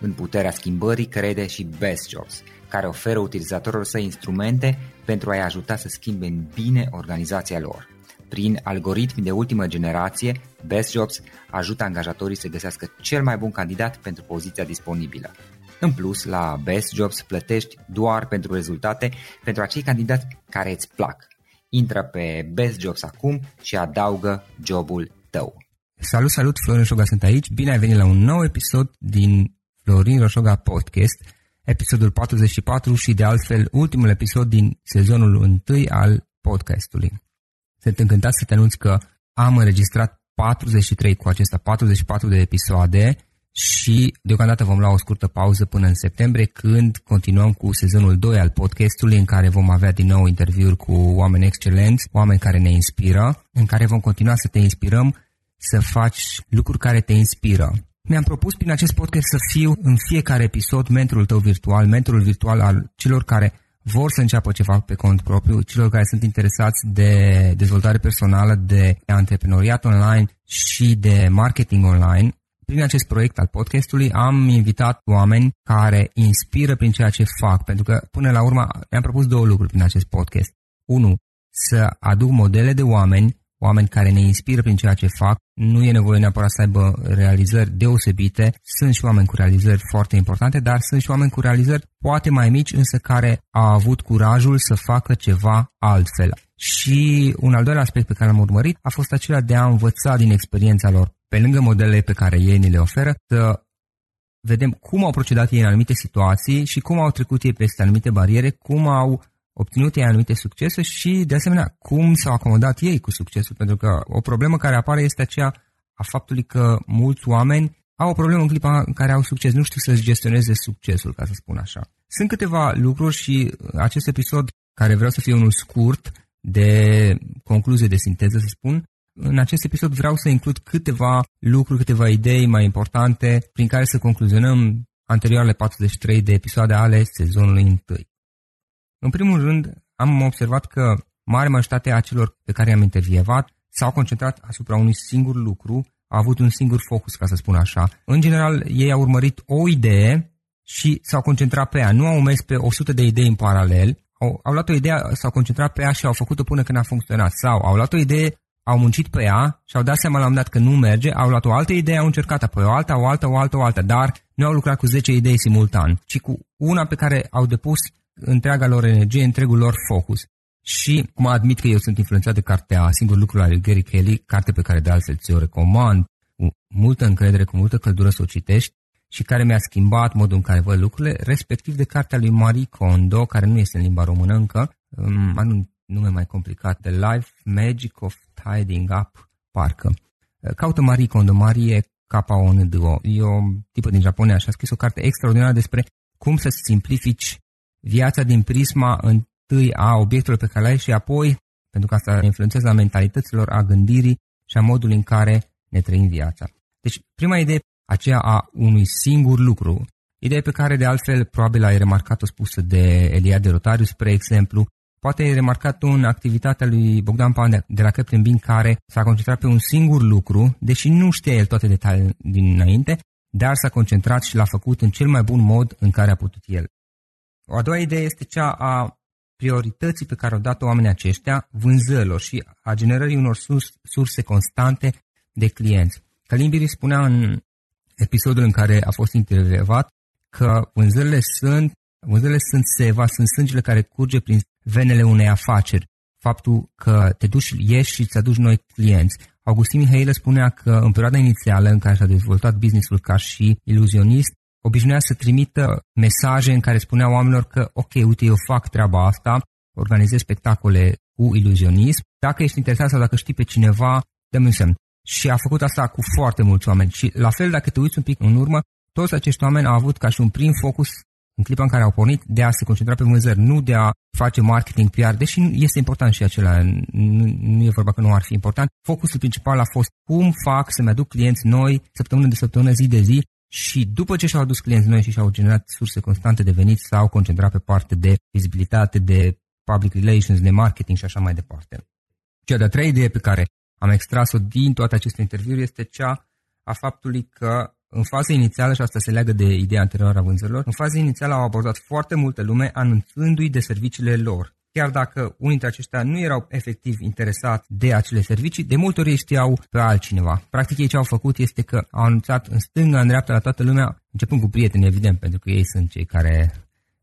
În puterea schimbării crede și Best Jobs, care oferă utilizatorilor săi instrumente pentru a-i ajuta să schimbe în bine organizația lor. Prin algoritmi de ultimă generație, Best Jobs ajută angajatorii să găsească cel mai bun candidat pentru poziția disponibilă. În plus, la Best Jobs plătești doar pentru rezultate, pentru acei candidați care îți plac. Intră pe Best Jobs acum și adaugă jobul tău. Salut, Florin Roșoga sunt aici. Bine ai venit la un nou episod din Florin Roșoga Podcast, episodul 44 și de altfel ultimul episod din sezonul 1 al podcastului. Sunt încântat să te anunț că am înregistrat 43 cu acesta, 44 de episoade și deocamdată vom lua o scurtă pauză până în septembrie când continuăm cu sezonul 2 al podcastului în care vom avea din nou interviuri cu oameni excelenți, oameni care ne inspiră, în care vom continua să te inspirăm să faci lucruri care te inspiră. Mi-am propus prin acest podcast să fiu în fiecare episod mentorul tău virtual, mentorul virtual al celor care vor să înceapă ceva pe cont propriu, celor care sunt interesați de dezvoltare personală, de antreprenoriat online și de marketing online. Prin acest proiect al podcastului am invitat oameni care inspiră prin ceea ce fac, pentru că până la urmă mi-am propus două lucruri prin acest podcast. 1. Să aduc modele de oameni care ne inspiră prin ceea ce fac. Nu e nevoie neapărat să aibă realizări deosebite, sunt și oameni cu realizări foarte importante, dar sunt și oameni cu realizări poate mai mici, însă care au avut curajul să facă ceva altfel. Și un al doilea aspect pe care l-am urmărit a fost acela de a învăța din experiența lor, pe lângă modelele pe care ei ne le oferă, să vedem cum au procedat ei în anumite situații și cum au trecut ei peste anumite bariere, cum au obținut ei anumite succese și, de asemenea, cum s-au acomodat ei cu succesul. Pentru că o problemă care apare este aceea a faptului că mulți oameni au o problemă în clipa în care au succes, nu știu să-și gestioneze succesul, ca să spun așa. Sunt câteva lucruri și acest episod, care vreau să fie unul scurt, de concluzie, de sinteză, să spun, În acest episod vreau să includ câteva lucruri, câteva idei mai importante prin care să concluzionăm anterioarele 43 de episoade ale sezonului 1. În primul rând, am observat că marea majoritate a celor pe care i-am intervievat s-au concentrat asupra unui singur lucru, au avut un singur focus, ca să spun așa. În general, ei au urmărit o idee și s-au concentrat pe ea. Nu au mers pe 100 de idei în paralel, au luat o idee, s-au concentrat pe ea și au făcut-o până când a funcționat. Sau au luat o idee, au muncit pe ea și au dat seama la un moment dat că nu merge, au luat o altă idee, au încercat apoi o alta, dar nu au lucrat cu 10 idei simultan, ci cu una pe care au depus întreaga lor energie, întregul lor focus. Și mă admit că eu sunt influențat de cartea Singur lucru al lui Gary Kelly, carte pe care de altfel ți-o recomand, cu multă încredere, cu multă căldură să o citești, și care mi-a schimbat modul în care văd lucrurile, respectiv de cartea lui Marie Kondo, care nu este în limba română încă, are un nume mai complicat, The Life Magic of Tidying Up, parcă. Caută Marie Kondo, Marie Kondo, e o tipă din Japonia și a scris o carte extraordinară despre cum să simplifici viața din prisma întâi a obiectelor pe care le ai și apoi, pentru că asta influențează mentalităților, a gândirii și a modului în care ne trăim viața. Deci, prima idee, aceea a unui singur lucru, idee pe care de altfel probabil ai remarcat-o spusă de Eliade Rotarius, spre exemplu, poate ai remarcat-o în activitatea lui Bogdan Pandea de la Căptimbin, care s-a concentrat pe un singur lucru, deși nu știa el toate detaliile dinainte, dar s-a concentrat și l-a făcut în cel mai bun mod în care a putut el. O a doua idee este cea a priorității pe care au dat-o oamenii aceștia vânzărilor și a generării unor surse constante de clienți. Călimbiri spunea în episodul în care a fost intervievat că vânzările sunt sângele care curge prin venele unei afaceri. Faptul că te duci, ieși și îți aduci noi clienți. Augustin Mihailă spunea că în perioada inițială în care și-a dezvoltat business-ul ca și iluzionist, obișnuia să trimită mesaje în care spunea oamenilor că, ok, uite, eu fac treaba asta, organizez spectacole cu iluzionism, dacă ești interesat sau dacă știi pe cineva, dă-mi un semn. Și a făcut asta cu foarte mulți oameni. Și la fel, dacă te uiți un pic în urmă, toți acești oameni au avut ca și un prim focus în clipa în care au pornit de a se concentra pe vânzări, nu de a face marketing PR, deși este important și acela, nu e vorba că nu ar fi important. Focusul principal a fost cum fac să-mi aduc clienți noi săptămână de săptămână, zi de zi, și după ce și-au adus clienți noi și și-au generat surse constante de venit, s-au concentrat pe parte de vizibilitate, de public relations, de marketing și așa mai departe. Cea de-a treia idee pe care am extras-o din toate aceste interviuri este cea a faptului că în faza inițială, și asta se leagă de ideea anterioară a vânzărilor, în faza inițială au abordat foarte multă lume anunțându-i de serviciile lor. Chiar dacă unii dintre aceștia nu erau efectiv interesați de acele servicii, de multe ori ei știau pe altcineva. Practic ei ce au făcut este că au anunțat în stânga, în dreapta, la toată lumea, începând cu prieteni, evident, pentru că ei sunt cei care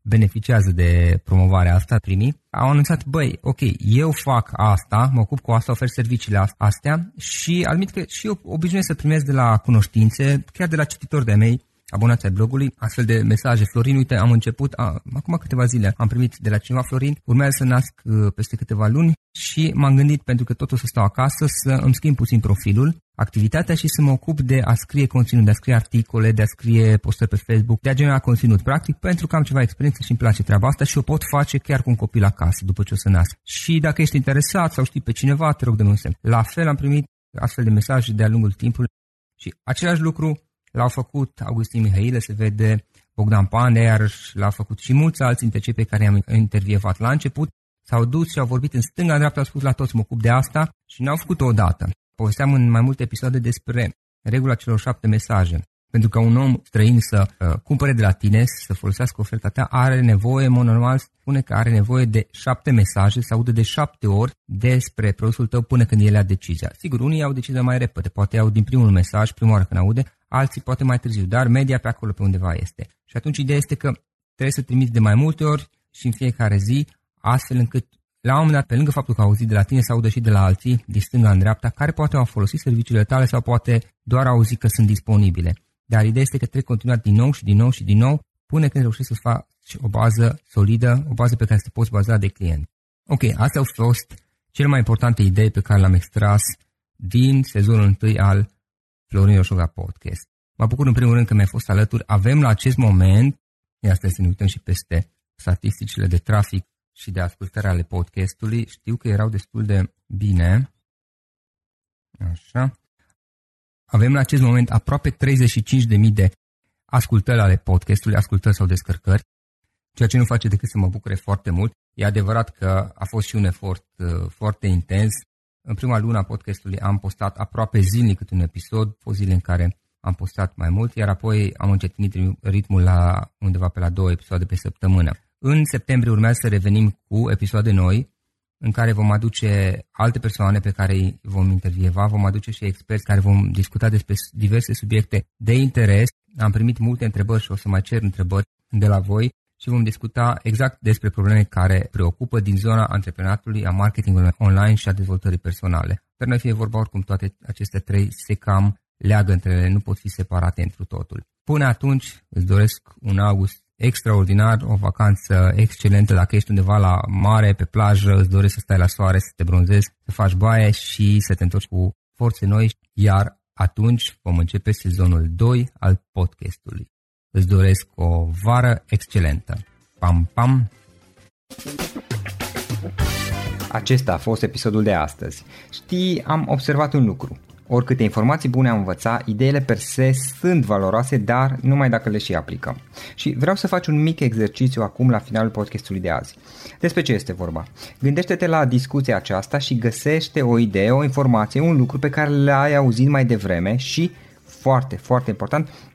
beneficiază de promovarea asta, primii. Au anunțat, băi, ok, eu fac asta, mă ocup cu asta, ofer serviciile astea și admit că și eu obișnuiesc să primesc de la cunoștințe, chiar de la cititori de-ai mei, abonați ai blogului, astfel de mesaje. Florin, uite, am început, acum câteva zile am primit de la cineva, Florin, urmează să nasc peste câteva luni și m-am gândit, pentru că tot o să stau acasă, să îmi schimb puțin profilul, activitatea și să mă ocup de a scrie conținut, de a scrie articole, de a scrie postări pe Facebook, de a genera conținut, practic, pentru că am ceva experiență și îmi place treaba asta și o pot face chiar cu un copil acasă după ce o să nasc. Și dacă ești interesat sau știi pe cineva, te rog, dă-mi un semn. La fel am primit astfel de mesaje de-a lungul timpului și același lucru l-au făcut Augustin Mihailă, se vede Bogdan Pandea, iarăși l-au făcut și mulți alții dintre cei pe care i-am intervievat la început. S-au dus și au vorbit în stânga, dreapta, au spus la toți, mă ocup de asta și n-au făcut-o odată. Povesteam în mai multe episoade despre regula celor 7 mesaje. Pentru că un om străin să cumpere de la tine, să folosească oferta ta, are nevoie, normal spune că are nevoie de 7 mesaje, să audă de 7 ori despre produsul tău până când el ia decizia. Sigur, unii au decizia mai repede, poate au din primul mesaj, prima oară când aude, alții poate mai târziu, dar media pe acolo pe undeva este. Și atunci ideea este că trebuie să trimiți de mai multe ori și în fiecare zi, astfel încât la un moment dat, pe lângă faptul că au auzit de la tine, să audă și de la alții, din stânga în dreapta, care poate au folosit serviciile tale sau poate doar au auzit că sunt disponibile. Dar ideea este că trebuie continuat din nou și din nou și din nou, până când reușești să faci o bază solidă, o bază pe care să te poți baza de client. Ok, astea au fost cele mai importante idei pe care le-am extras din sezonul 1 al Florin Roșoga Podcast. Mă bucur în primul rând că mi-ai fost alături. Avem la acest moment, iar să ne uităm și peste statisticile de trafic și de ascultare ale podcastului, știu că erau destul de bine. Așa. Avem în acest moment aproape 35.000 de ascultări ale podcastului, ascultări sau descărcări, ceea ce nu face decât să mă bucure foarte mult. E adevărat că a fost și un efort foarte intens. În prima lună a podcastului am postat aproape zilnic câte un episod, o zile în care am postat mai mult, iar apoi am încetinit ritmul la undeva pe la 2 episoade pe săptămână. În septembrie urmează să revenim cu episoade noi, în care vom aduce alte persoane pe care îi vom intervieva, vom aduce și experți care vom discuta despre diverse subiecte de interes. Am primit multe întrebări și o să mai cer întrebări de la voi și vom discuta exact despre probleme care preocupă din zona antreprenatului, a marketingului online și a dezvoltării personale. Dar noi fie vorba, oricum toate aceste trei se cam leagă între ele, nu pot fi separate întru totul. Până atunci îți doresc un august extraordinar, o vacanță excelentă. Dacă ești undeva la mare, pe plajă, îți doresc să stai la soare, să te bronzezi, să faci baie și să te întorci cu forțe noi, iar atunci vom începe sezonul 2 al podcastului. Îți doresc o vară excelentă. Pam, pam! Acesta a fost episodul de astăzi. Știi, am observat un lucru. Oricâte informații bune am învățat, ideile per se sunt valoroase, dar numai dacă le și aplicăm. Și vreau să faci un mic exercițiu acum la finalul podcastului de azi. Despre ce este vorba? Gândește-te la discuția aceasta și găsește o idee, o informație, un lucru pe care l-ai auzit mai devreme și, foarte, foarte important,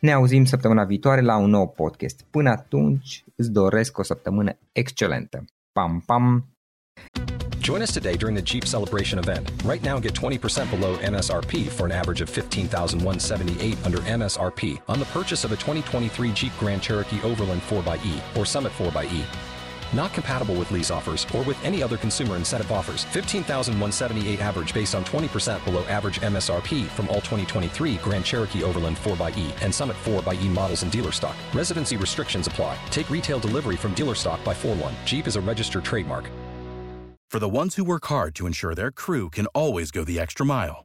Ne auzim săptămâna viitoare la un nou podcast. Până atunci, îți doresc o săptămână excelentă. Pam, pam! Join us today during the Jeep Celebration event. Right now, get 20% below MSRP for an average of $15,178 under MSRP on the purchase of a 2023 Jeep Grand Cherokee Overland 4xe or Summit 4xe. Not compatible with lease offers or with any other consumer incentive offers. 15,178 average based on 20% below average MSRP from all 2023 Grand Cherokee Overland 4xE and Summit 4xE models in dealer stock. Residency restrictions apply. Take retail delivery from dealer stock by 4/1. Jeep is a registered trademark. For the ones who work hard to ensure their crew can always go the extra mile,